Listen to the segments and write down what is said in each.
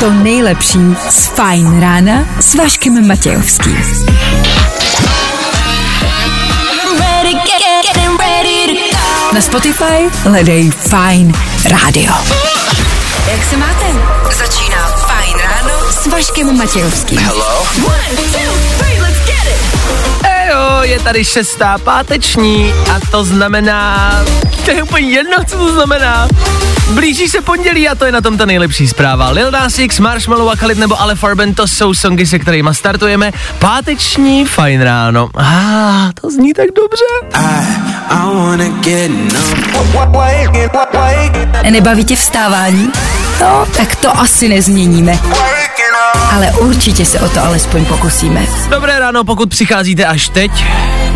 To nejlepší z Fajn rána s Vaškem Matějovským. Na Spotify hledej Fajn rádio. Jak se máte? Začíná Fajn ráno s Vaškem Matějovským. Hello. 1, 2, 3, let's get it. Ejo, je tady 6. páteční a to znamená... To je úplně jedno, co to znamená. Blíží se pondělí a to je na tom ta nejlepší zpráva. Lil Nas X, Marshmallow a Khalid nebo Ale Farben, to jsou songy, se kterýma startujeme. Páteční Fajn ráno. To zní tak dobře. Nebaví tě vstávání? No, tak to asi nezměníme. Ale určitě se o to alespoň pokusíme. Dobré ráno, pokud přicházíte až teď.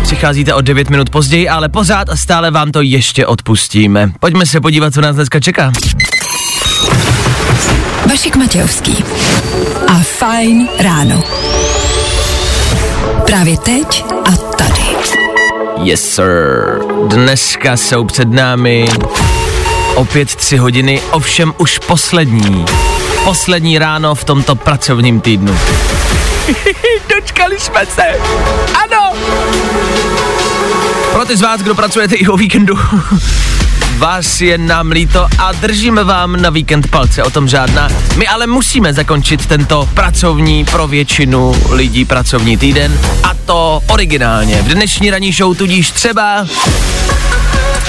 Přicházíte o 9 minut později, ale pořád a stále vám to ještě odpustíme. Pojďme se podívat, co nás dneska čeká. Vašek Matějovský a Fajn ráno. Právě teď a tady. Yes, sir. Dneska jsou před námi opět 3 hodiny, ovšem už poslední. Poslední ráno v tomto pracovním týdnu. Dočkali jsme se. Ano. Pro ty z vás, kdo pracujete i o víkendu, vás je nám líto a držíme vám na víkend palce, o tom žádná. My ale musíme zakončit tento pracovní, pro většinu lidí pracovní týden, a to originálně. V dnešní ranní show tudíž třeba...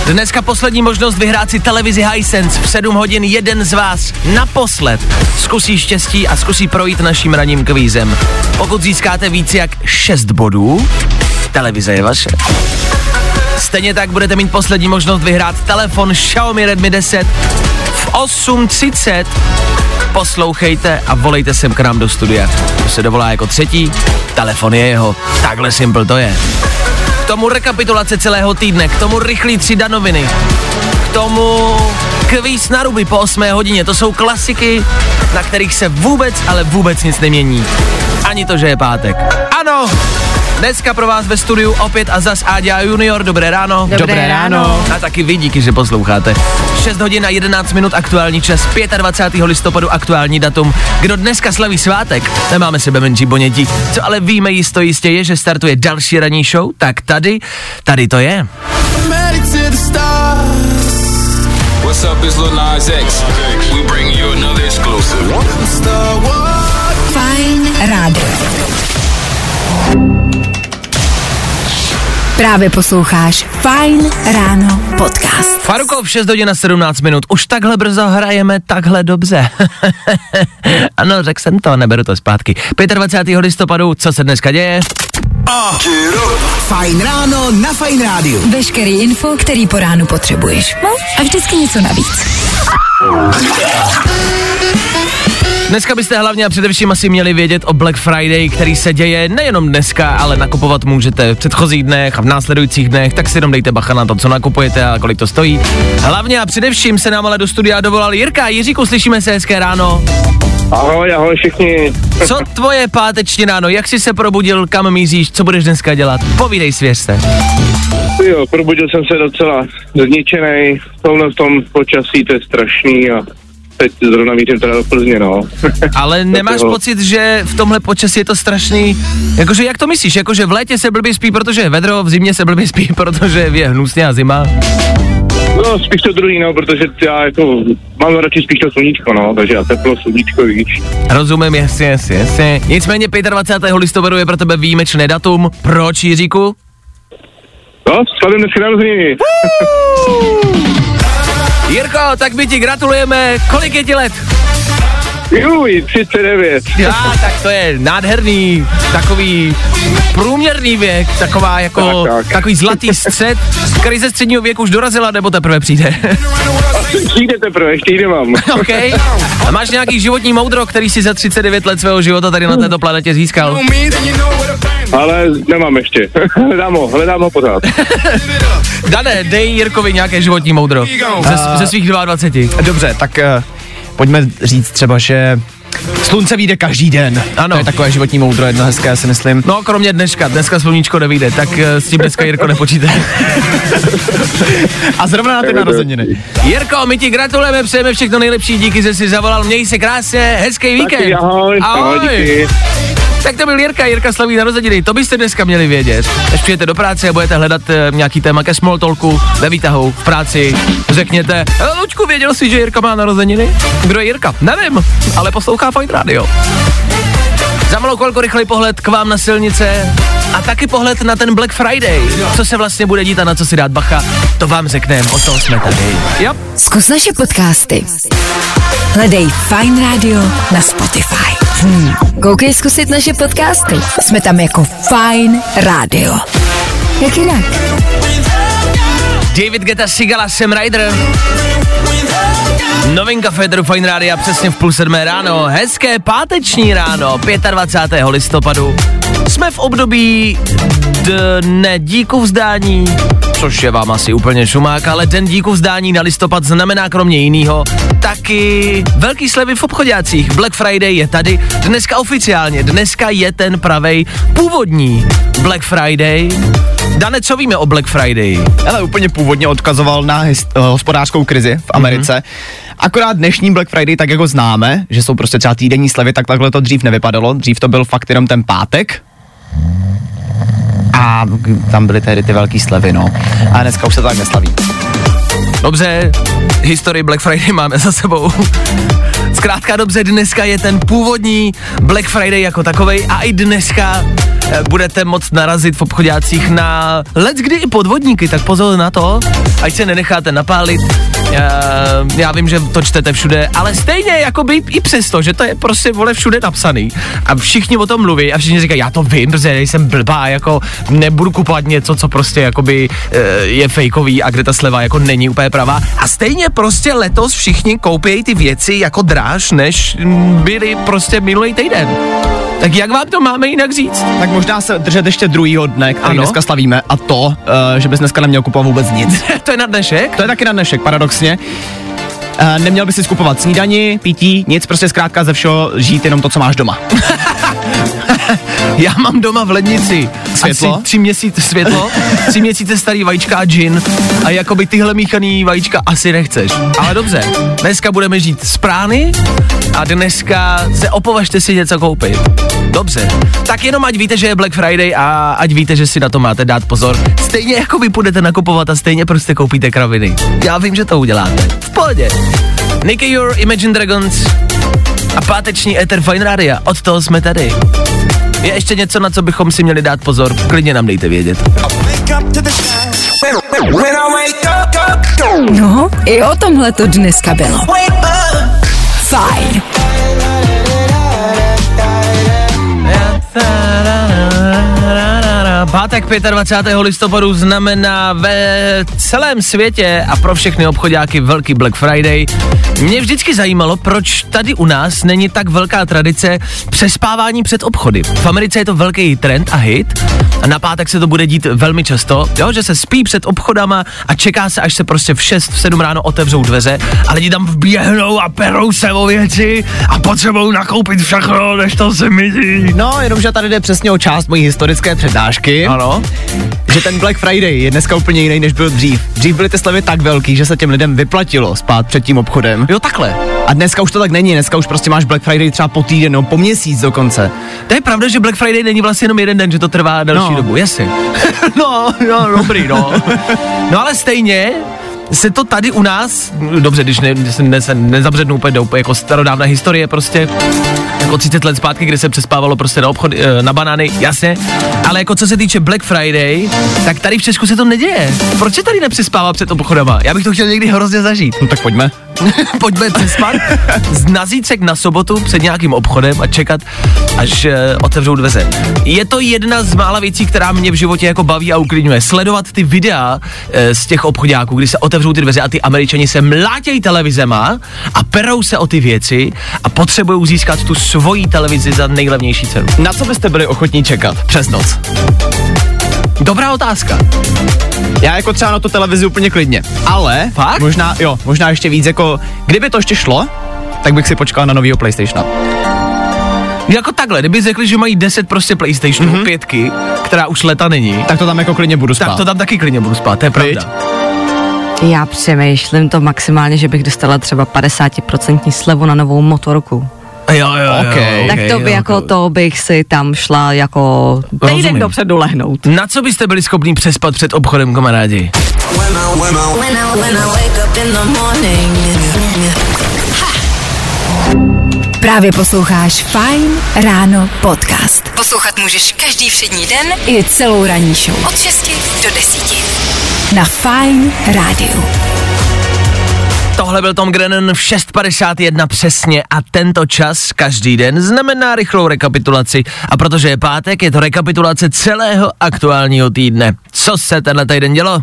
Dneska poslední možnost vyhrát si televizi Hisense. V 7 hodin jeden z vás naposled zkusí štěstí a zkusí projít naším ranním kvízem. Pokud získáte více jak 6 bodů, televize je vaše. Stejně tak budete mít poslední možnost vyhrát telefon Xiaomi Redmi 10 v 8:30. Poslouchejte a volejte sem k nám do studia. To se dovolá jako třetí, telefon je jeho. Takhle Simple to je. K tomu rekapitulace celého týdne, k tomu rychlý 3 noviny, k tomu kvíz na ruby po 8 hodině. To jsou klasiky, na kterých se vůbec, ale vůbec nic nemění. Ani to, že je pátek. Ano, dneska pro vás ve studiu opět a zas Áďa Junior. Dobré ráno. Dobré ráno. A taky vy, díky, že posloucháte. 6 hodin a 11 minut aktuální čas, 25. listopadu aktuální datum. Kdo dneska slaví svátek, nemáme sebe menší boněti. Co ale víme jistě je, že startuje další ranní show, tak tady to je. What's up, it's Lil Nas X. We bring you another exclusive. Fajn rádio. Právě posloucháš Fajn ráno podcast. Farukov 6 hodin a 17 minut. Už takhle brzo hrajeme, takhle dobře. Ano, řekl jsem to, neberu to zpátky. 25. listopadu, co se dneska děje? Fajn ráno na Fajn rádiu. Veškerý info, který po ránu potřebuješ. No? A vždycky něco navíc. Dneska byste hlavně a především asi měli vědět o Black Friday, který se děje nejenom dneska, ale nakupovat můžete v předchozích dnech a v následujících dnech, tak si jenom dejte bacha na to, co nakupujete a kolik to stojí. Hlavně a především se nám ale do studia dovolal Jirka. Jiříku, slyšíme se, hezké ráno. Ahoj všichni. Co tvoje páteční ráno, jak jsi se probudil, kam míříš, co budeš dneska dělat? Povídej, svěřte. Jo, probudil jsem se docela zničenej, tohle v tom počasí, to je strašný a teď zrovna mířím teda do Plzně, no. Ale nemáš pocit, že v tomhle počasí je to strašný? Jakože jak to myslíš? Jakože v létě se blbě spí, protože je vedro, v zimě se blbě spí, protože je hnusně a zima? No, spíš to druhý, no, protože já jako mám radši spíš to sluníčko, no, takže já teplo, sluníčko, víš. Rozumím, jasně. Nicméně 25. listopadu je pro tebe výjimečné datum. Proč, Jiříku? No, slavím dneska narozeniny. Jirko, tak my ti gratulujeme. Kolik je ti let? Juj, 39. Tak to je nádherný, takový průměrný věk, taková jako, tak. Takový zlatý střed. Krize středního věku už dorazila, nebo teprve přijde? Přijde teprve, ještě jde mám. Okay. A máš nějaký životní moudro, který si za 39 let svého života tady na této planetě získal? Ale nemám ještě. Hledám ho pořád. Dane, dej Jirkovi nějaké životní moudro ze svých 22. Dobře, tak... Pojďme říct třeba, že slunce vyjde každý den. Ano. To je takové životní moudro, jedno hezké, já si myslím. No, kromě dneska sluníčko nevyjde, tak s tím dneska Jirko nepočítá. A zrovna na ty narozeniny. Jirko, my ti gratulujeme, přejeme všechno nejlepší, díky, že jsi zavolal, měj se krásně, hezký víkend. Taky, ahoj. Ahoj. Tak to byl Jirka, Jirka slaví narozeniny, to byste dneska měli vědět. Až přijete do práce a budete hledat nějaký téma ke small talku, ve výtahu, v práci, řekněte, Lučku, věděl jsi, že Jirka má narozeniny? Kdo je Jirka? Nevím, ale poslouchá Fajn Rádio. Za malou kolko rychlej pohled k vám na silnice a taky pohled na ten Black Friday. Co se vlastně bude dít a na co si dát bacha, to vám řekneme, o tom jsme tady. Yep. Zkus naše podcasty. Hledej Fajn Rádio na Spotify. Koukej zkusit naše podcasty. Jsme tam jako Fajn Rádio. Jak jinak? David Guetta, Sigala, Sam Ryder. Novinka Federu Fajn Rádia přesně v 6:30 ráno. Hezké páteční ráno, 25. listopadu. Jsme v období dne díku vzdání, což je vám asi úplně šumák, ale den díku vzdání na listopad znamená kromě jiného taky velký slevy v obchodácích. Black Friday je tady, dneska oficiálně, dneska je ten pravej původní Black Friday. Dane, co víme o Black Friday? Ale úplně původně odkazoval na hospodářskou krizi v Americe. Akorát dnešní Black Friday, tak jako známe, že jsou prostě třeba týdenní slevy, tak takhle to dřív nevypadalo. Dřív to byl fakt jenom ten pátek. A tam byly tehdy ty velký slevy, no. A dneska už se to tak neslaví. Dobře, historii Black Friday máme za sebou. Zkrátka dobře, dneska je ten původní Black Friday jako takovej a i dneska budete moct narazit v obchodácích na leckdy i podvodníky, tak pozor na to, ať se nenecháte napálit. Já vím, že to čtete všude, ale stejně jako by i přesto, že to je prostě vole všude napsaný a všichni o tom mluví a všichni říkají, já to vím, protože nejsem blbá, jako nebudu kupovat něco, co prostě jakoby je fejkový a kde ta sleva jako není úplně pravá a stejně prostě letos všichni koupějí ty věci jako dráž, než byly prostě minulý týden. Tak jak vám to máme jinak říct? Tak možná se držet ještě druhýho dne, který ano? Dneska slavíme a to, že bys dneska neměl kupovat vůbec nic. To je na dnešek? To je taky na dnešek, paradoxně. Neměl bys si skupovat snídani, pití, nic, prostě zkrátka ze všeho žít jenom to, co máš doma. Já mám doma v lednici světlo? Asi 3 měsíce světlo, 3 měsíce starý vajíčka a džin a jakoby tyhle míchaný vajíčka asi nechceš. Ale dobře, dneska budeme žít z prány a dneska se opovažte si něco koupit. Dobře, tak jenom ať víte, že je Black Friday a ať víte, že si na to máte dát pozor. Stejně jako vy půjdete nakupovat a stejně prostě koupíte kraviny. Já vím, že to uděláte. V pohodě. Nicky Your, Imagine Dragons a páteční Ether Fajn Rádia. Od toho jsme tady. Je ještě něco, na co bychom si měli dát pozor, klidně nám dejte vědět. No, i o tomhle to dneska bylo. Fajn. Pátek 25. listopadu znamená ve celém světě a pro všechny obchodáky velký Black Friday. Mě vždycky zajímalo, proč tady u nás není tak velká tradice přespávání před obchody. V Americe je to velký trend a hit a na pátek se to bude dít velmi často, jo, že se spí před obchodama a čeká se, až se prostě v 6, v 7 ráno otevřou dveře a lidi tam vběhnou a perou se o věci a potřebují nakoupit všechno, než to se mizí. No, jenomže tady jde přesně o část mojí historické přednášky. Ano. Že ten Black Friday je dneska úplně jiný, než byl dřív. Dřív byly ty slevy tak velký, že se těm lidem vyplatilo spát před tím obchodem. Jo, takhle. A dneska už to tak není, dneska už prostě máš Black Friday třeba po týdnu, po měsíc dokonce. To je pravda, že Black Friday není vlastně jenom jeden den, že to trvá další dobu, jasně. No, dobrý, no. No ale stejně se to tady u nás, dobře, když se nezabřednu úplně do jako starodávné historie prostě, jako 30 let zpátky, kde se přespávalo prostě na obchod, na banány, jasně, ale jako co se týče Black Friday, tak tady v Česku se to neděje. Proč se tady nepřespává před obchodama? Já bych to chtěl někdy hrozně zažít. No tak pojďme. Pojďme přespat na zítřek na sobotu před nějakým obchodem a čekat, až otevřou dveře. Je to jedna z mála věcí, která mě v životě jako baví a uklidňuje. Sledovat ty videa z těch obchodáků, kdy se otevřou ty dveře a ty Američani se mlátějí televizema a perou se o ty věci a potřebují získat tu svoji televizi za nejlevnější cenu. Na co byste byli ochotní čekat přes noc? Dobrá otázka. Já jako třeba na tu televizi úplně klidně, ale fakt? Možná ještě víc, jako kdyby to ještě šlo, tak bych si počkal na novýho PlayStationa. Jako takhle, kdyby řekli, že mají 10 prostě PlayStationů, 5, která už leta není. Tak to tam jako klidně budu spát. To je pravda. Já přemýšlím to maximálně, že bych dostala třeba 50% slevu na novou motorku. Jo, okay. Tak to by jako to bych si tam šla jako týden dopředu lehnout. Na co byste byli schopni přespat před obchodem, kamarádi? Právě posloucháš Fajn ráno podcast. Poslouchat můžeš každý všední den i celou ranní show. Od 6 do 10. Na Fajn rádiu. Tohle byl Tom Grennan v 6:51 přesně a tento čas každý den znamená rychlou rekapitulaci. A protože je pátek, je to rekapitulace celého aktuálního týdne. Co se tenhle týden dělo?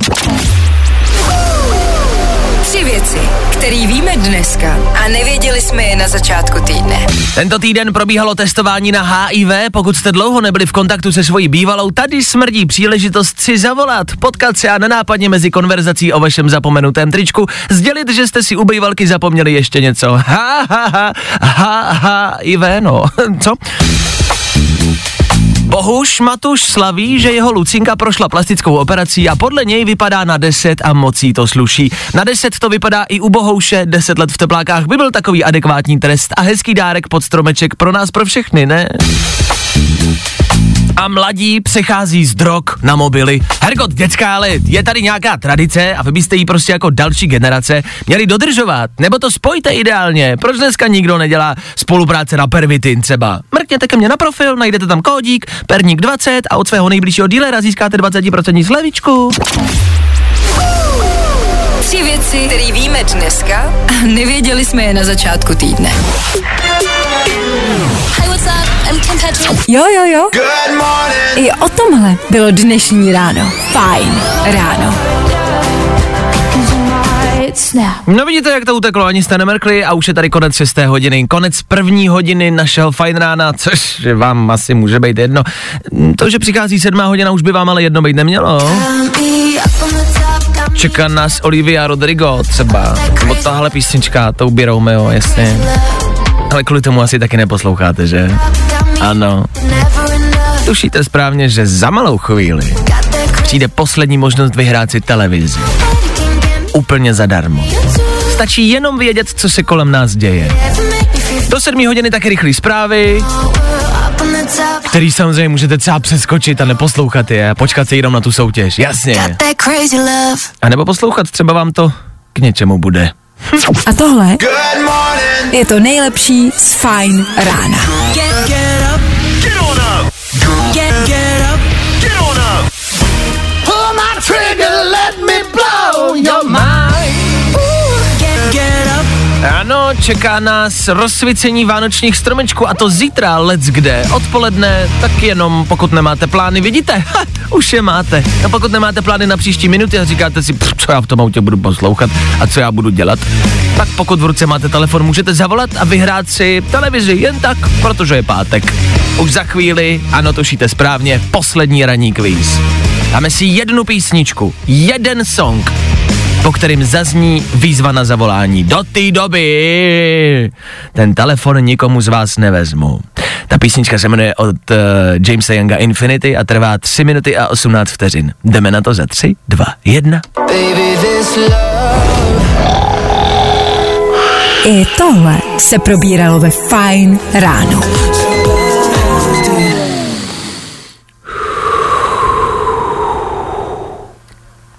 3 věci, který víme dneska a nevěděli jsme je na začátku týdne. Tento týden probíhalo testování na HIV, pokud jste dlouho nebyli v kontaktu se svojí bývalou, tady smrdí příležitost si zavolat, potkat se a nenápadně mezi konverzací o vašem zapomenutém tričku sdělit, že jste si u bývalky zapomněli ještě něco. HIV, no, co? Bohuš Matuš slaví, že jeho Lucinka prošla plastickou operací a podle něj vypadá na 10 a moc jí to sluší. Na 10 to vypadá i u Bohouše, 10 let v teplákách by byl takový adekvátní trest a hezký dárek pod stromeček pro nás, pro všechny, ne? A mladí přechází z drog na mobily. Hergot, děckále, je tady nějaká tradice a vy byste ji prostě jako další generace měli dodržovat, nebo to spojte ideálně. Proč dneska nikdo nedělá spolupráce na pervitin třeba? Mrkněte ke mně na profil, najdete tam kódík, perník 20 a od svého nejbližšího dílera získáte 20% slevičku. 3 věci, které víme dneska a nevěděli jsme je na začátku týdne. Hi, what's up? I'm Kim Patrick. Jo. Good morning. I o tomhle bylo dnešní ráno. Fajn ráno. No vidíte, jak to uteklo, ani jste nemrkli a už je tady konec 6. hodiny. Konec první hodiny našeho Fajn rána, což vám asi může být jedno. To, že přichází 7. hodina, už by vám ale jedno být nemělo. Čeká nás Olivia Rodrigo třeba. Nebo tahle písnička, to ubírou, jo, jasně. Ale kvůli tomu asi taky neposloucháte, že? Ano. Tušíte správně, že za malou chvíli přijde poslední možnost vyhrát si televizi. Úplně zadarmo. Stačí jenom vědět, co se kolem nás děje. Do 7 hodiny taky rychlý zprávy, který samozřejmě můžete třeba přeskočit a neposlouchat je a počkat si jenom na tu soutěž. Jasně. A nebo poslouchat, třeba vám to k něčemu bude. A tohle je to nejlepší z Fajn rána. Ano, čeká nás rozsvícení vánočních stromečků a to zítra leckde. Odpoledne, tak jenom pokud nemáte plány, vidíte, už je máte. A pokud nemáte plány na příští minuty a říkáte si, co já v tom autě budu poslouchat a co já budu dělat, tak pokud v ruce máte telefon, můžete zavolat a vyhrát si televizi jen tak, protože je pátek. Už za chvíli, ano, tušíte správně, poslední ranní kvíz. Dáme si jednu písničku, jeden song, po kterým zazní výzva na zavolání. Do té doby ten telefon nikomu z vás nevezmu. Ta písnička se jmenuje od Jamesa Younga Infinity a trvá 3 minuty a 18 vteřin. Jdeme na to za 3, 2, 1. Baby, this love. I tohle se probíralo ve Fajn ráno.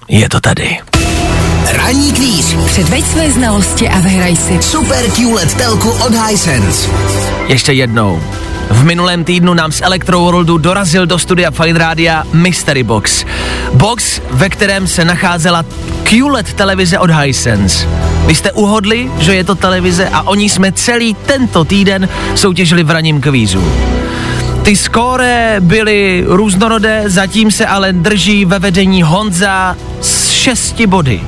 Je to tady. Ranní kvíz. Předveď své znalosti a vyhraj si Super QLED telku od Hisense. Ještě jednou. V minulém týdnu nám z Electroworldu dorazil do studia Fajn rádia Mystery Box. Box, ve kterém se nacházela QLED televize od Hisense. Vy jste uhodli, že je to televize a oni jsme celý tento týden soutěžili v ranním kvízu. Ty skóre byly různorodé, zatím se ale drží ve vedení Honza s 6 body.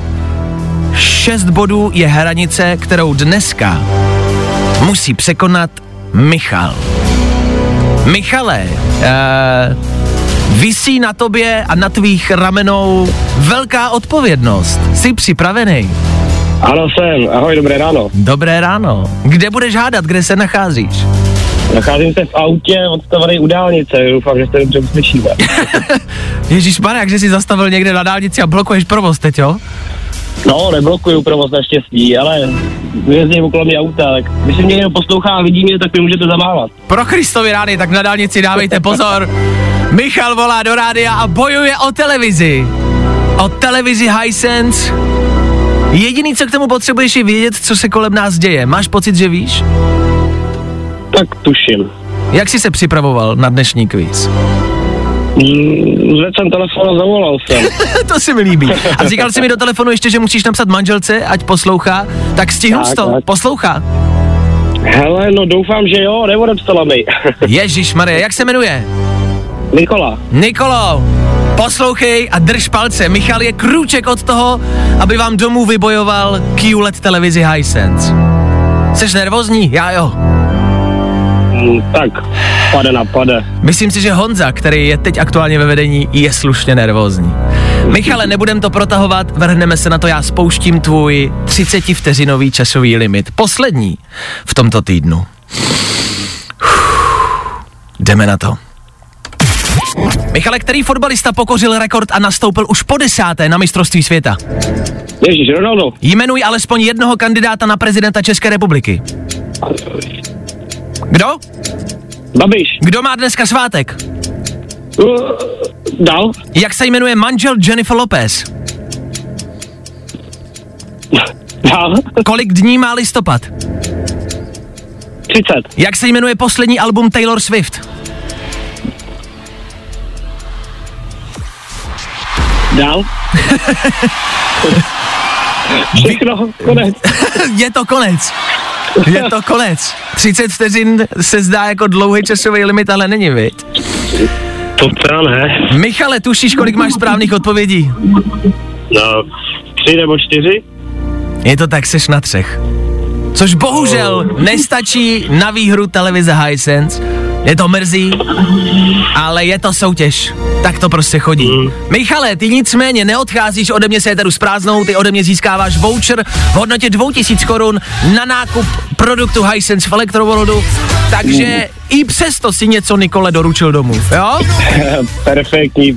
6 bodů je hranice, kterou dneska musí překonat Michal. Michale, visí na tobě a na tvých ramenou velká odpovědnost. Jsi připravený? Ano, jsem. Ahoj, dobré ráno. Dobré ráno. Kde budeš hádat, kde se nacházíš? Nacházím se v autě odstavený u dálnice, doufám, že jste dobře uslyšíme. Ježíšmarja, jakže jsi zastavil někde na dálnici a blokuješ provoz teď, jo? No, neblokuju provoz naštěstí, ale jezdím okolo mě auta, tak když mě někdo poslouchá a vidí mě, tak mi můžete zamávat. Pro Kristovi rány, tak na dálnici dávejte pozor. Michal volá do rádia a bojuje o televizi. O televizi Hisense. Jediný, co k tomu potřebuješ, je vědět, co se kolem nás děje. Máš pocit, že víš? Tak tuším. Jak jsi se připravoval na dnešní kvíz? Zvedl jsem telefon a zavolal jsem. To se mi líbí. A říkal jsi mi do telefonu ještě, že musíš napsat manželce, ať poslouchá, tak stihnu to, poslouchá. Hele, no doufám, že jo, neodepsala mi. Ježišmarja, jak se jmenuje? Nikola. Nikolo, poslouchej a drž palce, Michal je krůček od toho, aby vám domů vybojoval QLED televizi Hisense. Jseš nervózní? Já jo. Tak, pade. Myslím si, že Honza, který je teď aktuálně ve vedení, je slušně nervózní. Michale, nebudem to protahovat, vrhneme se na to, já spouštím tvůj 30 vteřinový časový limit. Poslední v tomto týdnu. Jdeme na to. Michale, který fotbalista pokořil rekord a nastoupil už po 10. na mistrovství světa? Ježíš, Ronaldo. Jmenuj alespoň jednoho kandidáta na prezidenta České republiky. Kdo? Babiš. Kdo má dneska svátek? Dal. Jak se jmenuje manžel Jennifer Lopez? Dal. Kolik dní má listopad? 30. Jak se jmenuje poslední album Taylor Swift? Dal. Všechno, konec. Je to konec. Je to konec. 30 vteřin se zdá jako dlouhý časový limit, ale není, viď? To teda ne. Michale, tušíš, kolik máš správných odpovědí? No, 3 nebo 4. Je to tak, seš na 3. Což bohužel nestačí na výhru televize Hisense. Je to mrzí, ale je to soutěž. Tak to prostě chodí. Michale, ty nicméně neodcházíš ode mě se jeteru s prázdnou, ty ode mě získáváš voucher v hodnotě 2000 korun na nákup produktu Hisense v Electroworldu, takže i přesto si něco Nikole doručil domů, jo? Perfektní,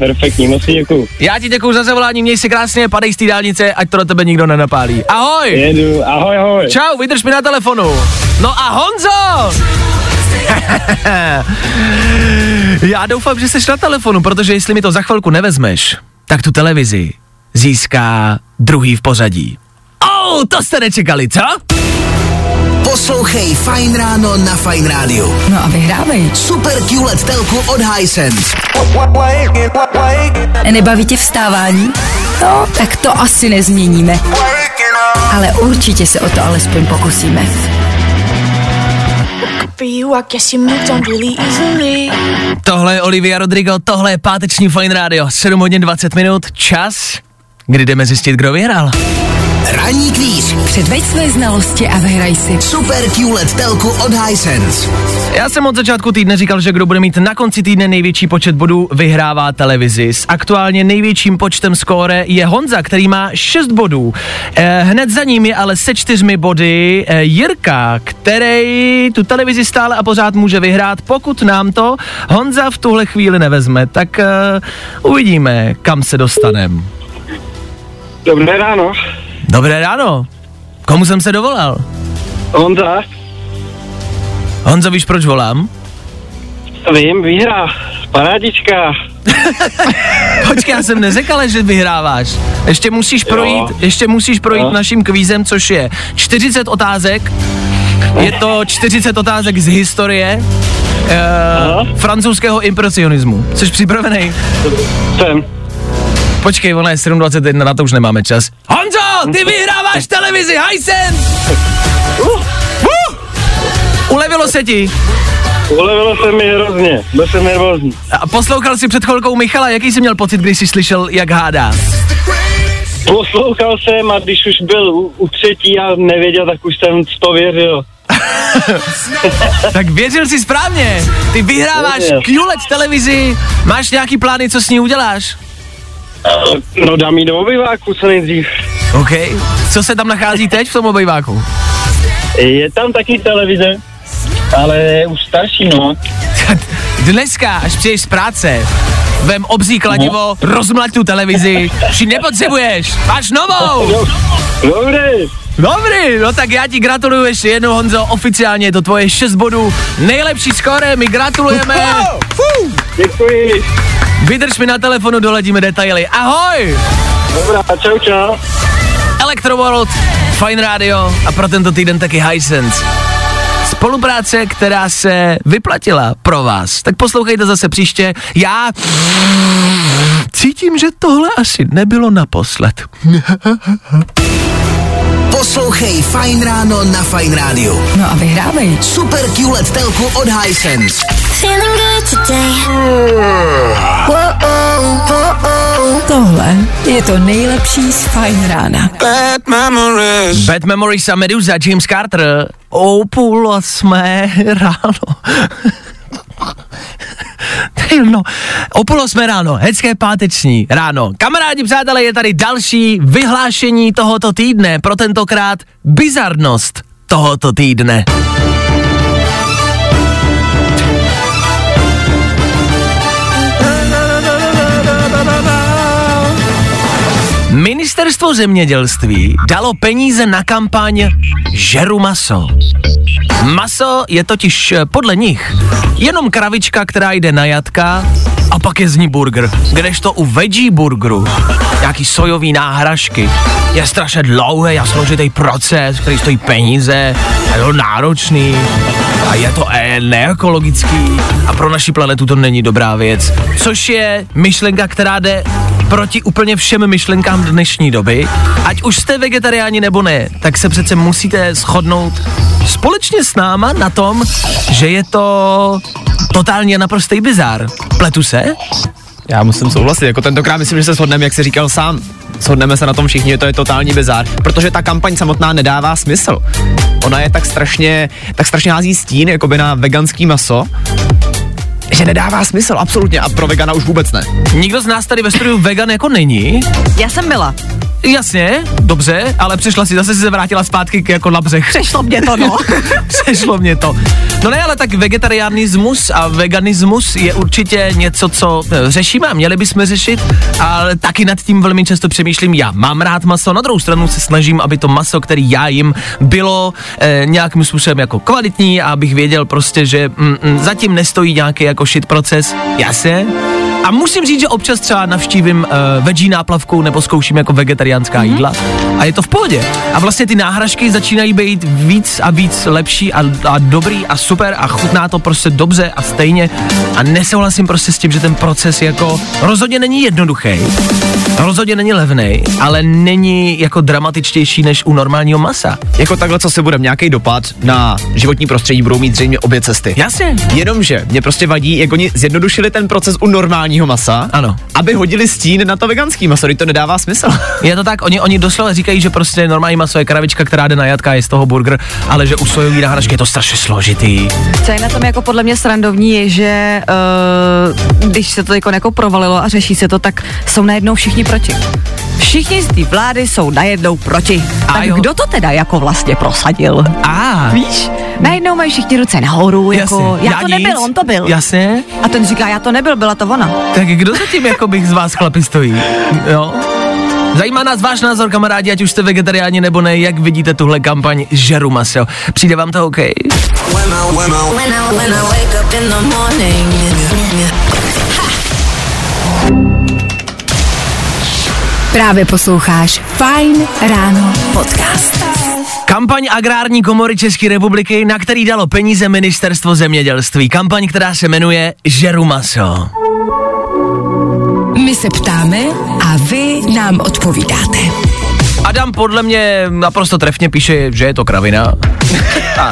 moc si děkuju. Já ti děkuju za zavolání, měj se krásně, padej z té dálnice, ať to do tebe nikdo nenapálí. Ahoj! Jedu, ahoj. Čau, vydrž mi na telefonu. No a Honzo! Já doufám, že jsi na telefonu, protože jestli mi to za chvilku nevezmeš, tak tu televizi získá druhý v pořadí. To jste nečekali, co? Poslouchej Fajn ráno na Fajn rádiu. No a vyhrávej super QLED telku od Hisense. Nebaví tě vstávání? No, tak to asi nezměníme. Ale určitě se o to alespoň pokusíme. Tohle je Olivia Rodrigo, tohle je páteční Fajn rádio, 7:20, čas, kdy jdeme zjistit, kdo vyhrál. Ranní kvíz. Předveď své znalosti a vyhraj si super QLED telku od Hisense. Já jsem od začátku týdne říkal, že kdo bude mít na konci týdne největší počet bodů, vyhrává televizi. S aktuálně největším počtem skóre je Honza, který má 6 bodů. Hned za ním je ale se 4 body Jirka, který tu televizi stále a pořád může vyhrát, pokud nám to Honza v tuhle chvíli nevezme. Tak uvidíme, kam se dostaneme. Dobré ráno. Dobré ráno. Komu jsem se dovolal? Honza. Honzo, víš, proč volám? Vím, vyhrá. Parádička. Počkej, já jsem neřekal, že vyhráváš. Ještě musíš projít no. Naším kvízem, což je 40 otázek. Je to 40 otázek z historie francouzského impresionismu. Jsi připravený? Jsem. Počkej, ona je 7:21, na to už nemáme čas. Honzo, ty vyhráváš televizi Hisense! Ulevilo se ti? Ulevilo se mi hrozně, byl jsem nervózní. A poslouchal jsi před chvilkou Michala, jaký jsi měl pocit, když jsi slyšel, jak hádá? Poslouchal jsem a když už byl u třetí a nevěděl, tak už jsem to věřil. Tak věřil jsi správně, ty vyhráváš QLED televizi, máš nějaký plány, co s ní uděláš? No, dám jí do obýváku co nejdřív. OK. Co se tam nachází teď v tom obýváku? Je tam taky televize, ale už starší, no. Dneska, až přijdeš z práce, vem obří kladivo, rozmlať tu televizi, už ji nepotřebuješ, máš novou! Dobrý, no tak já ti gratuluju ještě jednou, Honzo, oficiálně je to tvoje 6 bodů, nejlepší skóre, my gratulujeme! Děkuji! Vydrž mi na telefonu, doladíme detaily, ahoj! Dobrá, čau. Electroworld, Fajn Rádio a pro tento týden taky Hisense. Spolupráce, která se vyplatila pro vás. Tak poslouchejte zase příště. Já cítím, že tohle asi nebylo naposled. Poslouchej Fajn ráno na Fajn rádiu. No a vyhrávej Super QLED telku od Hisense. Tohle je to nejlepší z Fajn rána. Bad Memories a Medusa, James Carter. O 7:30 ráno. No, o 7:30 ráno, hezké páteční ráno. Kamarádi, přátelé, je tady další vyhlášení tohoto týdne, pro tentokrát bizarnost tohoto týdne. Ministerstvo zemědělství dalo peníze na kampaň Žeru maso. Maso je totiž podle nich jenom kravička, která jde na jatka a pak je z ní burger. Kdežto u veggie burgeru, nějaký sojový náhražky, je strašně dlouhý a složitý proces, který stojí peníze, je to náročný a je to neekologický a pro naši planetu to není dobrá věc. Což je myšlenka, která jde proti úplně všem myšlenkám dnešní doby. Ať už jste vegetariáni nebo ne, tak se přece musíte shodnout společně s náma na tom, že je to totálně naprostý bizár. Pletu se? Já musím souhlasit, jako tentokrát myslím, že se shodneme, jak jsi říkal sám. Shodneme se na tom všichni, to je totální bizár, protože ta kampaň samotná nedává smysl. Ona je tak strašně hází stín jakoby na veganský maso, že nedává smysl, absolutně, a pro vegana už vůbec ne. Nikdo z nás tady ve studiu vegan jako není? Já jsem byla. Jasně, dobře, ale přišla si, zase si se vrátila zpátky jako na břeh. Přešlo mě to, no. Přešlo mě to. No ne, ale tak vegetarianismus a veganismus je určitě něco, co řešíme a měli bychom řešit, ale taky nad tím velmi často přemýšlím. Já mám rád maso, na druhou stranu se snažím, aby to maso, který já jim, bylo nějakým způsobem jako kvalitní a abych věděl prostě, že zatím nestojí nějaký jako shit proces. Jasně. A musím říct, že občas třeba navštívím veggie náplavku nebo zkouším jako vegetariánská jídla a je to v pohodě. A vlastně ty náhražky začínají být víc a víc lepší a dobrý a super a chutná to prostě dobře a stejně. A nesouhlasím prostě s tím, že ten proces jako rozhodně není jednoduchý, rozhodně není levnej, ale není jako dramatičtější než u normálního masa. Jako takhle, co si budeme, nějaký dopad na životní prostředí budou mít zřejmě obě cesty. Jasně. Jenomže mě prostě vadí, jak oni zjednodušili ten proces u normálního masa, ano, aby hodili stín na to veganský maso, to nedává smysl. Je to tak, oni doslova říkají, že prostě normální maso je kravička, která jde na jatka, je z toho burger, ale že u sojový náhražky je to strašně složitý. Co je na tom jako podle mě srandovní je, že když se to jako provalilo a řeší se to, tak jsou najednou všichni proti. Všichni z té vlády jsou najednou proti. Tak kdo to teda jako vlastně prosadil? Víš? Najednou mají všichni ruce nahoru, jako já to nebyl, on to byl. Jasně. A ten říká, já to nebyl, byla to ona. Tak kdo zatím jako bych z vás chlapi stojí? Jo? Zajímá nás váš názor, kamarádi, ať už jste vegetariáni nebo ne, jak vidíte tuhle kampaň Žeru maso. Přijde vám to OK? Právě posloucháš Fajn ráno podcast. Kampaň Agrární komory České republiky, na který dalo peníze Ministerstvo zemědělství. Kampaň, která se jmenuje Žeru maso. My se ptáme a vy nám odpovídáte. Adam podle mě naprosto trefně píše, že je to kravina. A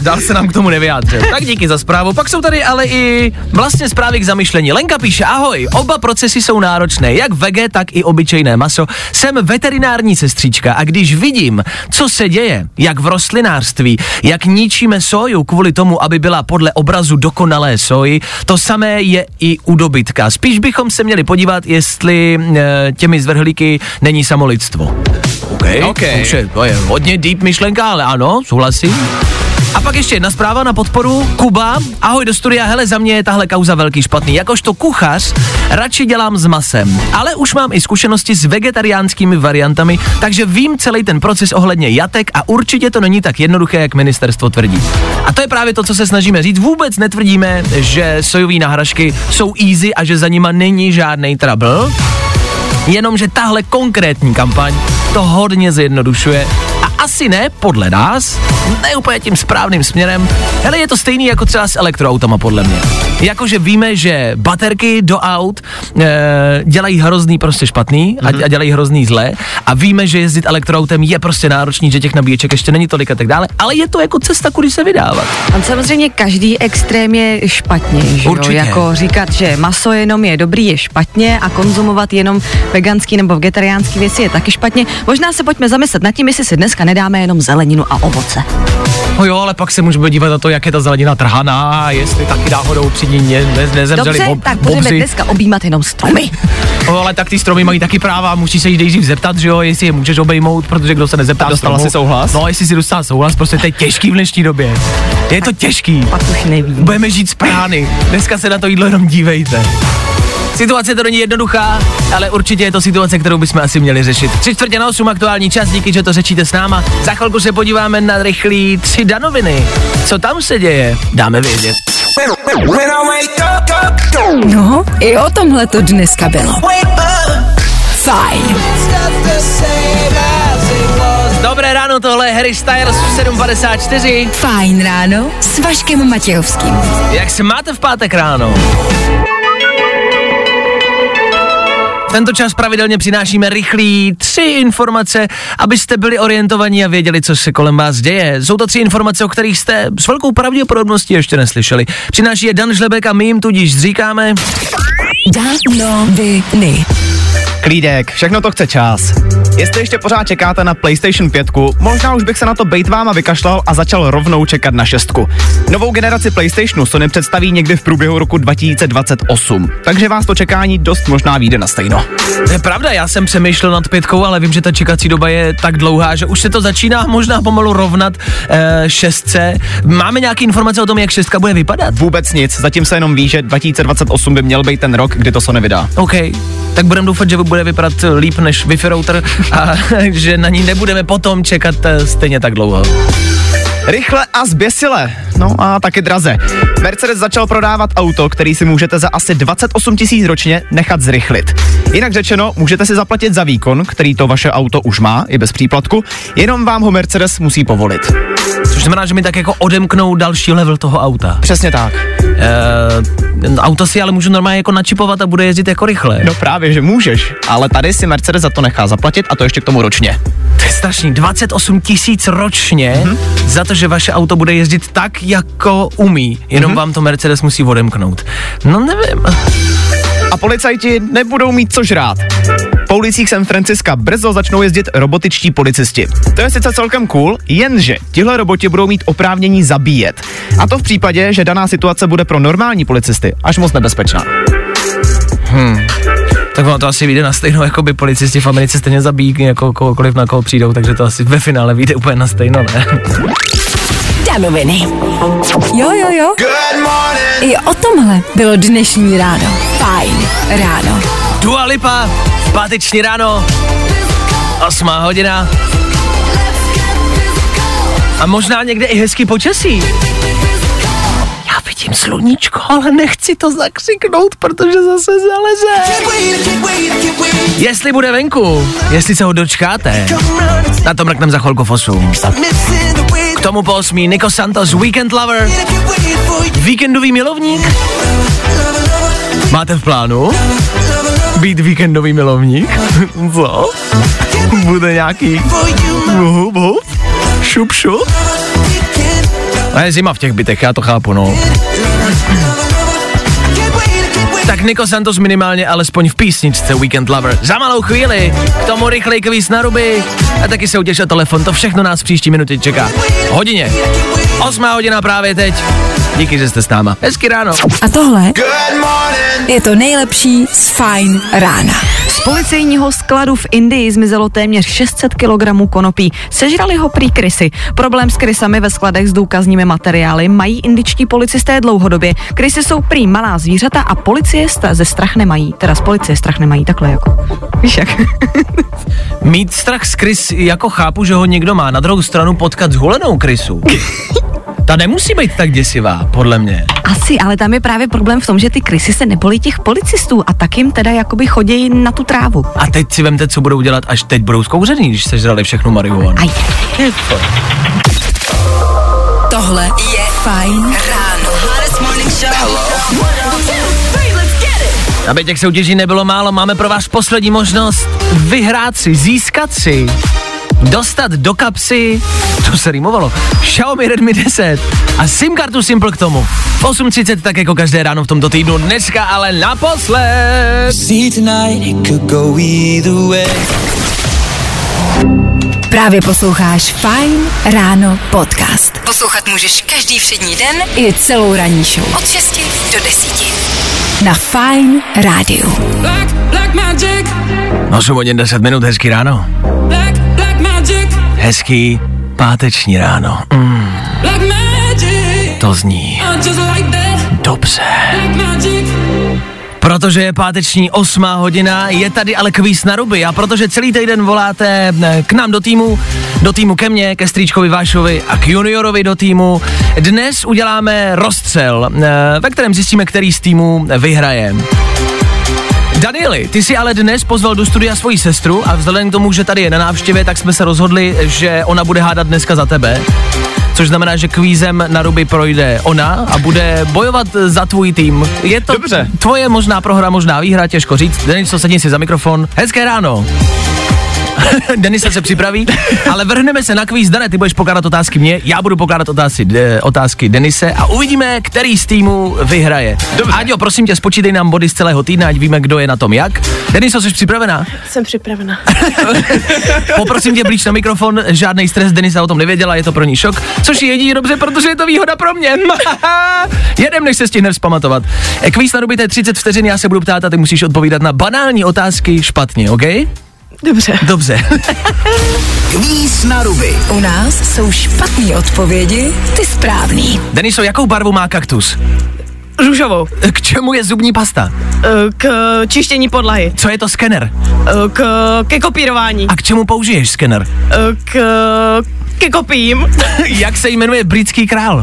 dál se nám k tomu nevyjádřil. Tak díky za zprávu. Pak jsou tady ale i vlastně zprávy k zamyšlení. Lenka píše, ahoj, oba procesy jsou náročné, jak vege, tak i obyčejné maso. Jsem veterinární sestřička a když vidím, co se děje, jak v rostlinářství, jak ničíme soju kvůli tomu, aby byla podle obrazu dokonalé soji, to samé je i u dobytka. Spíš bychom se měli podívat, jestli těmi zvrhlíky není samolidstvo. OK, to je hodně deep myšlenka, ale ano, souhlasím. A pak ještě jedna zpráva na podporu. Kuba, ahoj do studia, hele, za mě je tahle kauza velký špatný. Jakožto kuchař radši dělám s masem, ale už mám i zkušenosti s vegetariánskými variantami, takže vím celý ten proces ohledně jatek a určitě to není tak jednoduché, jak ministerstvo tvrdí. A to je právě to, co se snažíme říct. Vůbec netvrdíme, že sojové náhražky jsou easy a že za nima není žádnej trouble. Jenomže tahle konkrétní kampaň to hodně zjednodušuje a asi ne, podle nás, ne úplně tím správným směrem. Hele, je to stejný jako třeba s elektroautama, podle mě. Jakože víme, že baterky do aut dělají hrozný prostě špatný a dělají hrozný zlé a víme, že jezdit elektroautem je prostě náročný, že těch nabíječek ještě není tolik a tak dále, ale je to jako cesta, kudy se vydávat. On samozřejmě každý extrém je špatně, že jo? Jako říkat, že maso jenom je dobrý, je špatně a konzumovat jenom veganský nebo vegetariánský věci je taky špatně. Možná se pojďme zamyslet nad tím, jestli si dneska nedáme jenom zeleninu a ovoce. No jo, ale pak se můžeme dívat na to, jak je ta zelenina trhaná, jestli taky náhodou při ní nezemřeli bobři. Dobře, tak budeme dneska objímat jenom stromy. No, ale tak ty stromy mají taky práva, musíš se jich nejdřív zeptat, že jo, jestli je můžeš obejmout, protože kdo se nezeptá dostala stromu, si souhlas? No, jestli si dostala souhlas, prostě to je těžký v dnešní době. Je to těžký. Pak už nevím. Budeme žít z prány. Dneska se na to jídlo jenom dívejte. Situace to není jednoduchá, ale určitě je to situace, kterou bychom asi měli řešit. 7:45 aktuální čas, díky, že to řečíte s náma. Za chvilku se podíváme na rychlý 3 danoviny. Co tam se děje, dáme vědět. No, i o tomhle to dneska bylo. Fajn. Dobré ráno, tohle je Harry Styles v 7:54. Fajn ráno s Vaškem Matějovským. Jak se máte v pátek ráno? Tento čas pravidelně přinášíme rychlý 3 informace, abyste byli orientovaní a věděli, co se kolem vás děje. Jsou to 3 informace, o kterých jste s velkou pravděpodobností ještě neslyšeli. Přináší je Dan Žlebek a my jim tudíž říkáme... Danoviny. Klídek, všechno to chce čas. Jestli ještě pořád čekáte na PlayStation 5, možná už bych se na to bejtváma vykašlal a začal rovnou čekat na 6. Novou generaci PlayStationu Sony představí někdy v průběhu roku 2028, takže vás to čekání dost možná vyjde na stejno. Je pravda, já jsem přemýšlel nad 5, ale vím, že ta čekací doba je tak dlouhá, že už se to začíná možná pomalu rovnat 6. Máme nějaké informace o tom, jak 6 bude vypadat? Vůbec nic, zatím se jenom ví, že 2028 by měl být ten rok, kdy to Sony vydá. OK, tak budeme doufat, že bude vypadat líp než Wi-Fi router a že na ní nebudeme potom čekat stejně tak dlouho. Rychle a zběsile, no a taky draze. Mercedes začal prodávat auto, který si můžete za asi 28 000 ročně nechat zrychlit. Jinak řečeno, můžete si zaplatit za výkon, který to vaše auto už má, i bez příplatku, jenom vám ho Mercedes musí povolit. Což znamená, že mi tak jako odemknou další level toho auta. Přesně tak. Auto si ale můžu normálně jako načipovat a bude jezdit jako rychle. No právě, že můžeš, ale tady si Mercedes za to nechá zaplatit a to ještě k tomu ročně. To je strašný, 28 000 ročně za to, že vaše auto bude jezdit tak, jako umí, jenom vám to Mercedes musí odemknout. No nevím. A policajti nebudou mít co žrát. Po ulicích San Franciska brzo začnou jezdit robotičtí policisti. To je sice celkem cool, jenže tihle roboti budou mít oprávnění zabíjet. A to v případě, že daná situace bude pro normální policisty až moc nebezpečná. Tak vám to asi vyjde na stejno, jako by policisti v Americe stejně zabíjí jako kohokoliv, na koho přijdou, takže to asi ve finále vyjde úplně na stejno, ne? Danoviny. Jo. Good morning. I o tomhle bylo dnešní ráno. Fajn ráno. Dua Lipa, páteční ráno, 8:00. A možná někde i hezký počasí. Já vidím sluníčko, ale nechci to zakřiknout, protože zase zaleze. Jestli bude venku, jestli se ho dočkáte, na tom řekneme za chvilku v 8. K tomu po 8. Nico Santos, Weekend Lover, víkendový milovník. Máte v plánu být víkendový milovník? Co? Bude nějaký hub, šup? A je zima v těch bytech, já to chápu, no. Tak Nico Santos minimálně alespoň v písničce Weekend Lover. Za malou chvíli, k tomu rychlej kvíz na ruby a taky soutěž a telefon, to všechno nás v příští minutě čeká. Hodině. 8:00 právě teď. Díky, že jste s náma. Hezky ráno. A tohle je to nejlepší z Fajn rána. Z policejního skladu v Indii zmizelo téměř 600 kg konopí. Sežrali ho prý krysy. Problém s krysami ve skladech s důkazními materiály mají indičtí policisté dlouhodobě. Krysy jsou prý malá zvířata a policie strach nemají, takhle jako. Víš jak? Mít strach z krys, jako chápu, že ho někdo má. Na druhou stranu potkat zhulenou krysu. Ta nemusí být tak děsivá, podle mě. Asi, ale tam je právě problém v tom, že ty krysy se nebolí těch policistů a tak jim teda jakoby chodějí na tu trávu. A teď si vemte, co budou dělat, až teď budou zkouřený, když sežrali všechnu marihuanu. Aj. Tohle je Fajn ráno. Aby těch soutěží nebylo málo, máme pro vás poslední možnost vyhrát si, získat si, dostat do kapsy, to se rýmovalo, Xiaomi Redmi 10 a simkartu Simple k tomu. 8:30 tak jako každé ráno v tomto týdnu, dneska ale naposled. Právě posloucháš Fajn ráno podcast. Poslouchat můžeš každý všední den i celou ranní show. Od 6 do 10. Na Fajn rádiu. No, 8:10, hezký ráno. Hezký páteční ráno. To zní dobře. Protože je páteční 8:00, je tady ale kvíz na ruby a protože celý týden voláte k nám do týmu ke mně, ke strýčkovi Vášovi a k juniorovi do týmu, dnes uděláme rozstřel, ve kterém zjistíme, který z týmu vyhraje. Danieli, ty si ale dnes pozval do studia svoji sestru a vzhledem k tomu, že tady je na návštěvě, tak jsme se rozhodli, že ona bude hádat dneska za tebe. Což znamená, že kvízem na ruby projde ona a bude bojovat za tvůj tým. Je to dobře. Tvoje možná prohra, možná výhra, těžko říct. Deniso, sedni si za mikrofon. Hezké ráno. Denisa se připraví, ale vrhneme se na kvíz. Dane, ty budeš pokládat otázky mě, já budu pokládat otázky Denise a uvidíme, který z týmu vyhraje. Áďo, prosím tě, spočítej nám body z celého týdne, ať víme, kdo je na tom jak. Deniso, jsi připravená? Jsem připravená. Poprosím tě blíž na mikrofon, žádnej stres, Denisa o tom nevěděla, je to pro ní šok, což je jedině dobře, protože je to výhoda pro mě. Jedem, než se stihne vzpamatovat. Kvíz na ruby, to je 30 vteřin, já se budu ptát a ty musíš odpovídat na banální otázky špatně, OK? Dobře. Kvíz na ruby. U nás jsou špatný odpovědi, ty správný. Deniso, jakou barvu má kaktus? Růžovou. K čemu je zubní pasta? K čištění podlahy. Co je to skener? Ke kopírování. A k čemu použiješ skener? Ke kopím. Jak se jmenuje britský král?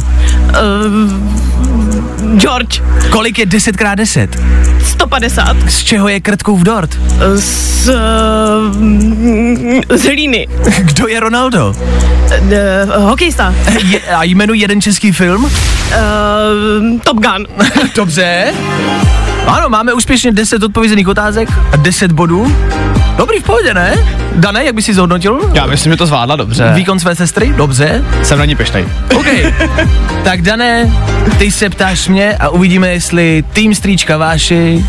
George. Kolik je 10x10? 150. Z čeho je krtkův dort? Z hlíny. Kdo je Ronaldo? Hokejista. A jmenuji jeden český film? Top Gun. Dobře. Ano, máme úspěšně 10 odpovězených otázek a 10 bodů. Dobrý, v pohodě, ne? Dane, jak bys si zhodnotil? Já myslím, že to zvládla dobře. Výkon své sestry? Dobře. Jsem na ní pešnej. OK. Tak Dane, ty se ptáš mě a uvidíme, jestli tým strýčka Váši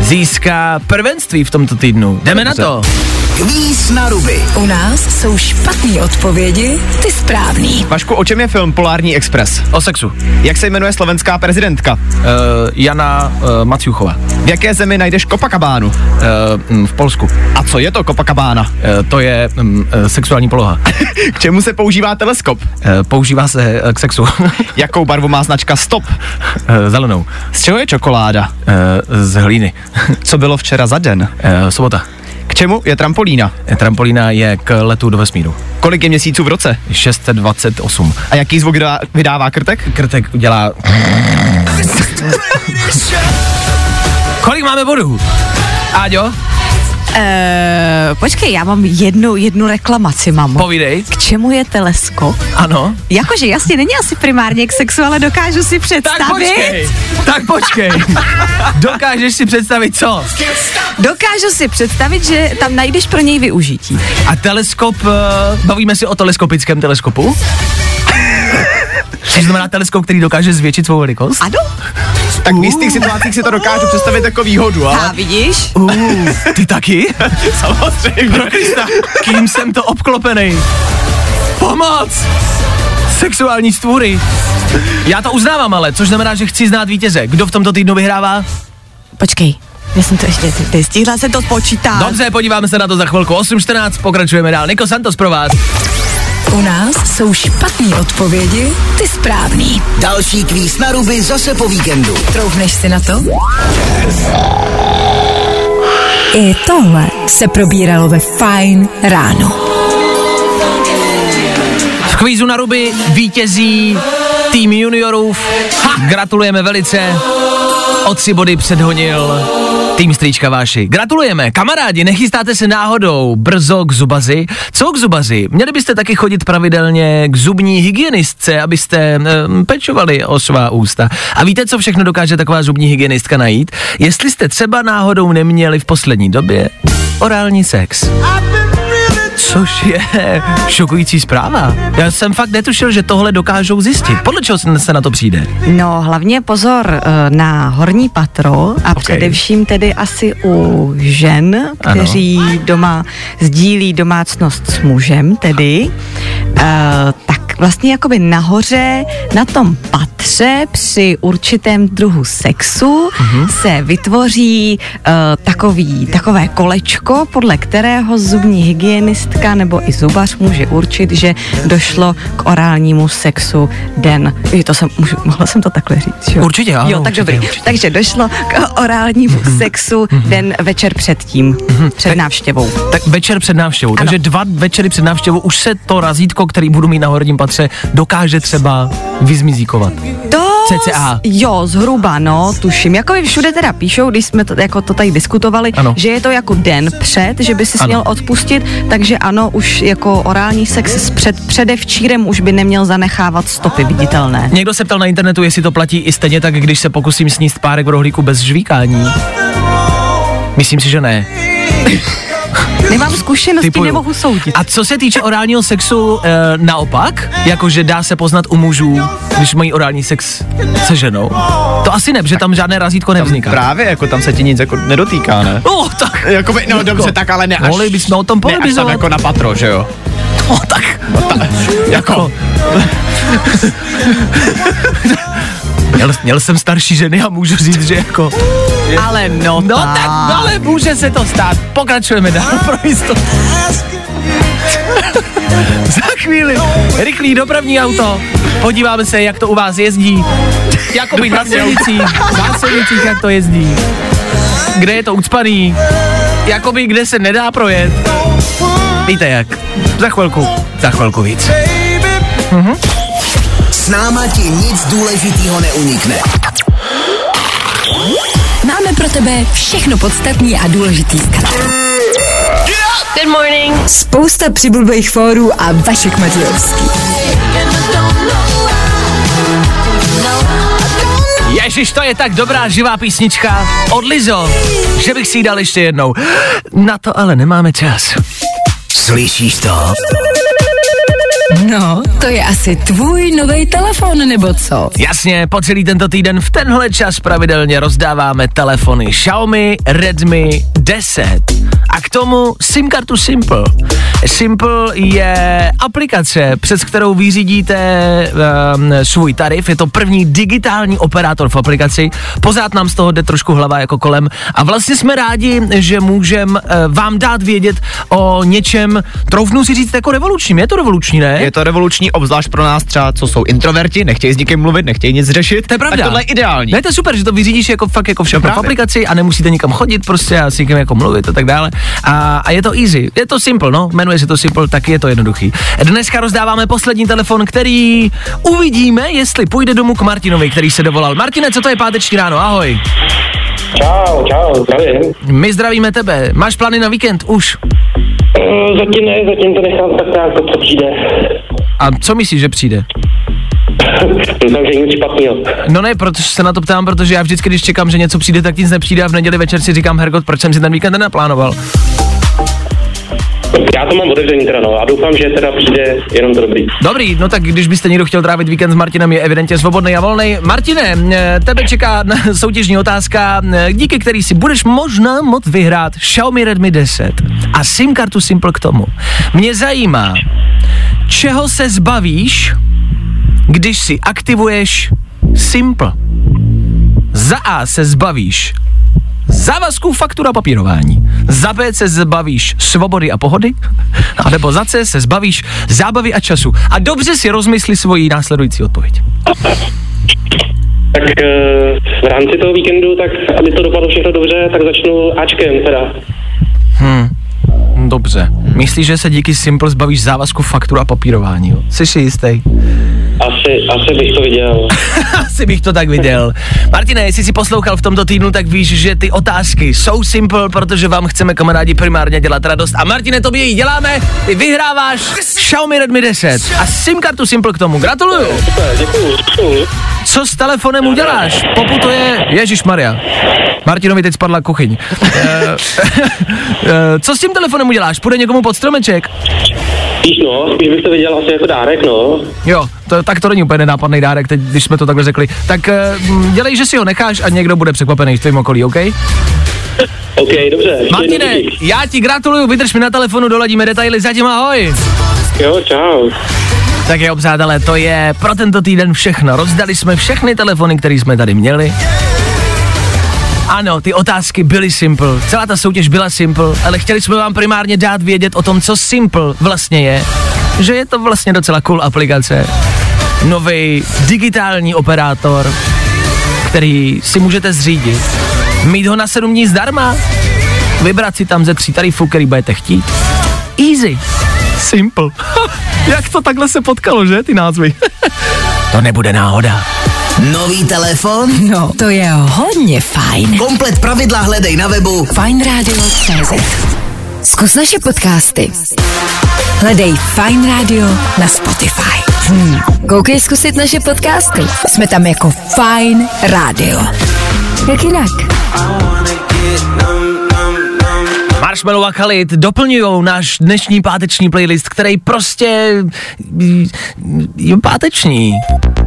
získá prvenství v tomto týdnu. Jdeme dobře. Na to. Kvíz na ruby. U nás jsou špatný odpovědi, ty správný. Vašku, o čem je film Polární expres? O sexu. Jak se jmenuje slovenská prezidentka? Jana Maciuchová. V jaké zemi najdeš Copacabánu? V Polsku. A co je to Copacabána? To je sexuální poloha. K čemu se používá teleskop? Používá se k sexu. Jakou barvu má značka Stop? Zelenou. Z čeho je čokoláda? Z hlíny. Co bylo včera za den? Sobota. K čemu je trampolína? Trampolína je k letu do vesmíru. Kolik je měsíců v roce? 628. A jaký zvuk vydává krtek? Krtek udělá... Kolik máme bodů? Áďo? Počkej, já mám jednu reklamaci, mamo. Povídej. K čemu je teleskop? Ano. Jakože jasně, není asi primárně k sexu, ale dokážu si představit. Tak počkej. Dokážeš si představit co? Dokážu si představit, že tam najdeš pro něj využití. A teleskop, bavíme se o teleskopickém teleskopu? Což znamená teleskop, který dokáže zvětšit svou velikost? Ano. Tak v jistých situacích si to dokážu představit jako výhodu, ale... A vidíš? Ty taky? Samozřejmě. Prokrista, kým jsem to obklopenej? Pomoc! Sexuální stvůry. Já to uznávám ale, což znamená, že chci znát vítěze. Kdo v tomto týdnu vyhrává? Počkej, Já jsem to ještě stihla se to spočítat. Dobře, podíváme se na to za chvilku. 8:14, pokračujeme dál. Nico Santos pro vás. U nás jsou špatný odpovědi, ty správný. Další kvíz na ruby zase po víkendu. Troufneš si na to? I tohle se probíralo ve Fajn ráno. V kvízu na ruby vítězí tým juniorů. Gratulujeme velice. O 3 body předhonil tým strýčka Váši. Gratulujeme, kamarádi, nechystáte se náhodou brzo k zubaři? Co k zubaři? Měli byste taky chodit pravidelně k zubní hygienistce, abyste pečovali o svá ústa. A víte, co všechno dokáže taková zubní hygienistka najít? Jestli jste třeba náhodou neměli v poslední době orální sex. Což je šokující zpráva. Já jsem fakt netušil, že tohle dokážou zjistit. Podle čeho se na to přijde? No, hlavně pozor na horní patro a především tedy asi u žen, kteří doma sdílí domácnost s mužem, tedy tak vlastně jakoby nahoře na tom patře při určitém druhu sexu se vytvoří takové kolečko, podle kterého zubní hygienistka nebo i zubař může určit, že došlo k orálnímu sexu den. Mohla jsem to takhle říct, jo? Určitě, ano. Jo, tak určitě, dobrý. Určitě. Takže došlo k orálnímu sexu den večer předtím, před návštěvou. Tak večer před návštěvou, ano. Takže 2 večery před návštěvou už se to razítko, který budu mít na horním patře, dokáže třeba vyzmizíkovat. CCA. Jo, zhruba, no, tuším. Jako všude teda píšou, když jsme to, jako to tady diskutovali, ano, že je to jako den před, že by si měl odpustit, takže ano, už jako orální sex předevčírem už by neměl zanechávat stopy viditelné. Někdo se ptal na internetu, jestli to platí i stejně tak, když se pokusím sníst párek v rohlíku bez žvíkání. Myslím si, že ne. Nemám zkušenosti, nemohu soudit. A co se týče orálního sexu naopak, jakože dá se poznat u mužů, když mají orální sex se ženou? To asi ne, protože tam žádné razítko nevzniká. Právě, jako tam se ti nic jako nedotýká, ne? No, tak. Jakoby, no dobře, tak ale ne až. Mohli bychom o tom polibizovat. Ne, až tam jako na patro, že jo? No, tak. No, jako. Měl jsem starší ženy a můžu říct, že jako... Ale no tak, ale může se to stát. Pokračujeme dál pro jistotu. Za chvíli rychlý dopravní auto. Podíváme se, jak to u vás jezdí. Jakoby na silnicích, jak to jezdí. Kde je to ucpaný. Jakoby kde se nedá projet. Víte jak. Za chvilku víc. S náma ti nic důležitýho neunikne. Máme pro tebe všechno podstatné a důležitý. Good morning. Spousta přibulbých fórů a Vašek Matějovský. Ježiš, to je tak dobrá živá písnička od Lizo, že bych si ji dal ještě jednou. Na to ale nemáme čas. Slyšíš to? No, to je asi tvůj novej telefon, nebo co? Jasně, po celý tento týden v tenhle čas pravidelně rozdáváme telefony Xiaomi Redmi 10. A k tomu SIM-kartu Simple. Simple je aplikace, přes kterou vyřídíte svůj tarif. Je to první digitální operátor v aplikaci. Pořád nám z toho jde trošku hlava jako kolem. A vlastně jsme rádi, že můžeme vám dát vědět o něčem, troufnu si říct, jako revolučním. Je to revoluční, ne? Je to revoluční, obzvlášť pro nás třeba, co jsou introverti, nechtějí s nikým mluvit, nechtějí nic řešit. To je pravda. Tak tohle je ideální. Ne, to je super, že to vyřídíš jako fakt jako všechno v aplikaci a nemusíte nikam chodit prostě a s nikým jako mluvit a tak dále. A je to easy, je to Simple, no, jmenuje se to Simple, tak je to jednoduchý. Dneska rozdáváme poslední telefon, který uvidíme, jestli půjde domů k Martinovi, který se dovolal. Martine, co to je páteční ráno, ahoj. Čau, zdravím. My zdravíme tebe, máš plány na víkend už? Zatím ne, zatím to nechám tak nějak, co přijde. A co myslíš, že přijde? Myslím, že nic špatného. No ne, protože se na to ptám, protože já vždycky, když čekám, že něco přijde, tak nic nepřijde a v neděli večer si říkám, hergot, proč jsem si ten víkend nenaplánoval? Já to mám otevřený teda, no, a doufám, že teda přijde jenom to dobrý. Dobrý, no tak když byste někdo chtěl trávit víkend s Martinem, je evidentně svobodný a volný. Martine, tebe čeká soutěžní otázka, díky který si budeš možná moct vyhrát Xiaomi Redmi 10 a SIM kartu Simple k tomu. Mě zajímá, čeho se zbavíš, když si aktivuješ Simple. Za A se zbavíš Závazků, faktur a papírování. Za B se zbavíš svobody a pohody, anebo za C se zbavíš zábavy a času. A dobře si rozmysli svoji následující odpověď. Tak v rámci toho víkendu, tak aby to dopadlo všechno dobře, tak začnu Ačkem teda. Dobře. Myslíš, že se díky Simple zbavíš závazku, faktur a papírování? Jsi si jistý? Asi bych to viděl. Asi bych to tak viděl. Martine, jestli jsi poslouchal v tomto týdnu, tak víš, že ty otázky jsou Simple, protože vám chceme, kamarádi, primárně dělat radost. A Martine, tobě ji děláme, ty vyhráváš Xiaomi Redmi 10 a SIM kartu Simple k tomu. Gratuluju. Děkuju. Co s telefonem uděláš? Poputuje Ježišmarja. Martinovi teď spadla kuchyň. Co s tím telefonem uděláš? Půjde někomu pod stromeček? Víš no, spíš bych to viděl asi jako dárek, no. Jo, tak to není úplně nenápadný dárek, teď, když jsme to takhle řekli. Tak dělej, že si ho necháš a někdo bude překvapený v tvém okolí, OK? OK, dobře. Martine, já ti gratuluju, vydrž mi na telefonu, doladíme detaily, zatím ahoj. Jo, čau. Tak jo, přátelé, to je pro tento týden všechno. Rozdali jsme všechny telefony, které jsme tady měli. Ano, ty otázky byly Simple, celá ta soutěž byla Simple, ale chtěli jsme vám primárně dát vědět o tom, co Simple vlastně je. Že je to vlastně docela cool aplikace. Nový digitální operátor, který si můžete zřídit. Mít ho na 7 dní zdarma. Vybrat si tam ze 3 tarifů, který budete chtít. Easy. Simple. Jak to takhle se potkalo, že, ty názvy? To nebude náhoda. Nový telefon? No, to je hodně fajn. Komplet pravidla hledej na webu fajnradio.cz. Zkus naše podcasty. Hledej Fajn Radio na Spotify. Koukej zkusit naše podcasty. Jsme tam jako Fajn Radio. Jak jinak? Marshmallow a Khalid doplňují náš dnešní páteční playlist, který prostě je páteční.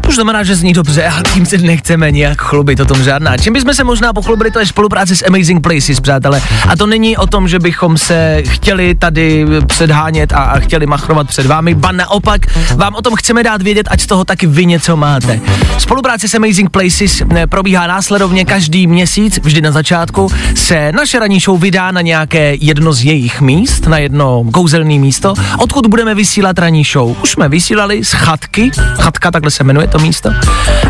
Už znamená, že zní dobře a tím se nechceme nějak chlubit, o tom žádná. Čím bychom se možná pochlubili, to je spolupráce s Amazing Places, přátelé. A to není o tom, že bychom se chtěli tady předhánět a chtěli machrovat před vámi, ba naopak, vám o tom chceme dát vědět, ať z toho taky vy něco máte. Spolupráce s Amazing Places probíhá následovně každý měsíc, vždy na začátku se naše ranní show vydá na nějaké jedno z jejich míst, na jedno kouzelné místo, odkud budeme vysílat ranní show. Už jsme vysílali z chatky, chatka takhle se jmenuje to místo.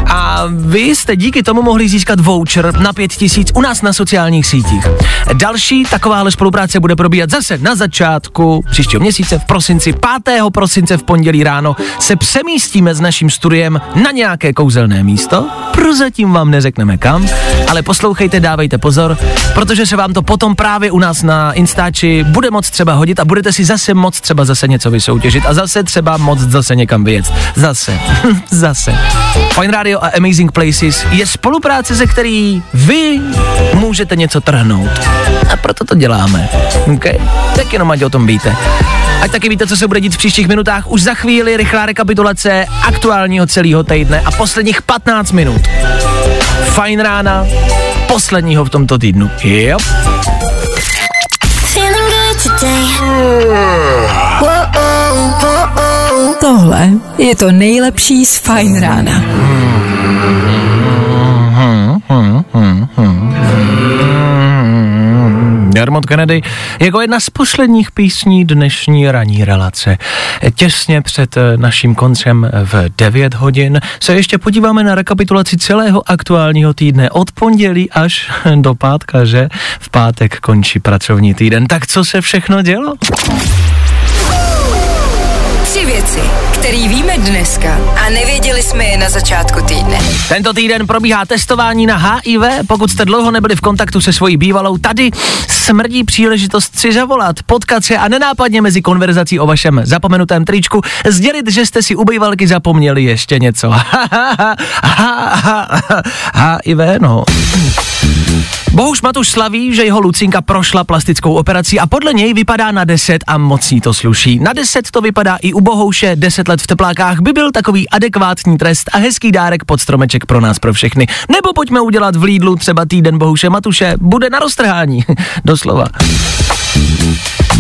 A vy jste díky tomu mohli získat voucher na 5000 u nás na sociálních sítích. Další takováhle spolupráce bude probíhat zase na začátku příštího měsíce v prosinci. 5. prosince v pondělí ráno se přemístíme s naším studiem na nějaké kouzelné místo. Prozatím vám neřekneme kam, ale poslouchejte, dávejte pozor, protože se vám to potom právě u nás na Instači bude moc třeba hodit a budete si zase moc třeba zase něco vysoutěžit a zase třeba moc zase někam vyjet. Zase. Fajn Radio a Amazing Places je spolupráce, ze který vy můžete něco trhnout. A proto to děláme. Okay? Tak jenom ať o tom víte. Ať taky víte, co se bude dít v příštích minutách. Už za chvíli rychlá rekapitulace aktuálního celého týdne a posledních 15 minut. Fajn rána, posledního v tomto týdnu. Yep. Tohle je to nejlepší z Fajn rána. Dermot Kennedy jako jedna z posledních písní dnešní ranní relace. Těsně před naším koncem v 9 hodin se ještě podíváme na rekapitulaci celého aktuálního týdne od pondělí až do pátka, že v pátek končí pracovní týden. Tak co se všechno dělo? Tři věci, který víme dneska a nevěděli jsme je na začátku týdne. Tento týden probíhá testování na HIV. Pokud jste dlouho nebyli v kontaktu se svojí bývalou, tady smrdí příležitost si zavolat, potkat se a nenápadně mezi konverzací o vašem zapomenutém tričku sdělit, že jste si u bývalky zapomněli ještě něco. HIV, no. Bohuš Matuš slaví, že jeho Lucinka prošla plastickou operací a podle něj vypadá na 10 a moc jí to sluší. Na 10 to vypadá i u Bohouše, 10 let v teplákách by byl takový adekvátní trest a hezký dárek pod stromeček pro nás pro všechny. Nebo pojďme udělat v Lidlu třeba týden Bohuše Matuše, bude na roztrhání, doslova.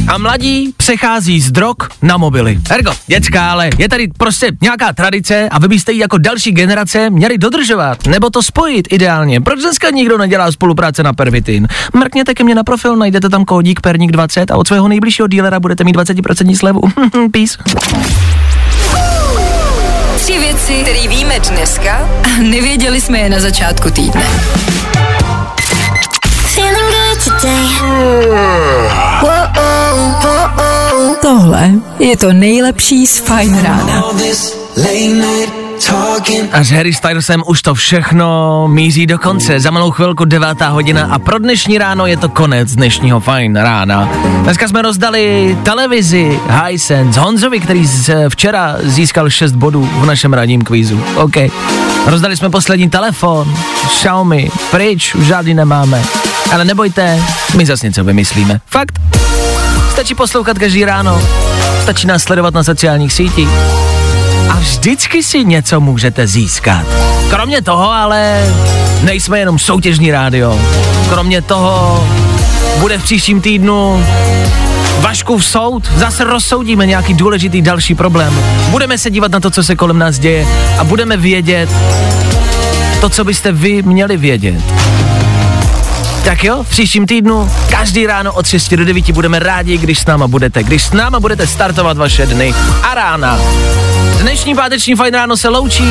a mladí přechází z drog na mobily. Ergo, děcka, ale je tady prostě nějaká tradice a vy byste ji jako další generace měli dodržovat, nebo to spojit ideálně. Proč dneska nikdo nedělá spolupráce na pervitin? Mrkněte ke mně na profil, najdete tam kódík perník 20 a od svého nejbližšího dílera budete mít 20% slevu. Peace. Tři věci, které víme dneska a nevěděli jsme je na začátku týdne. Tohle je to nejlepší z Fajn rána. A s Harry Stylesem už to všechno míří do konce. Za malou chvilku 9:00 a pro dnešní ráno je to konec dnešního Fajn rána. Dneska jsme rozdali televizi Hisense Honzovi, který včera získal 6 bodů v našem ranním kvízu. OK. Rozdali jsme poslední telefon, Xiaomi, pryč, už žádný nemáme. Ale nebojte, my zas něco vymyslíme. Fakt. Stačí poslouchat každý ráno, stačí nás sledovat na sociálních sítích. A vždycky si něco můžete získat. Kromě toho ale nejsme jenom soutěžní rádio. Kromě toho bude v příštím týdnu Vaškův soud. Zase rozsoudíme nějaký důležitý další problém. Budeme se dívat na to, co se kolem nás děje a budeme vědět to, co byste vy měli vědět. Tak jo, v příštím týdnu každý ráno od 6 do 9 budeme rádi, když s náma budete. Když s náma budete startovat vaše dny a rána. Dnešní páteční Fajn ráno se loučí.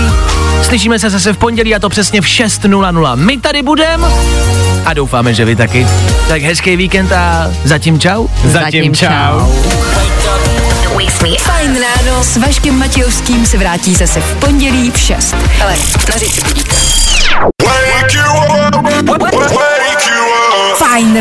Slyšíme se zase v pondělí a to přesně v 6:00. My tady budeme a doufáme, že vy taky. Tak hezký víkend a zatím čau. Zatím čau. Fajn ráno s Vaškem Matějovským se vrátí zase v pondělí v 6. Ale na Fajn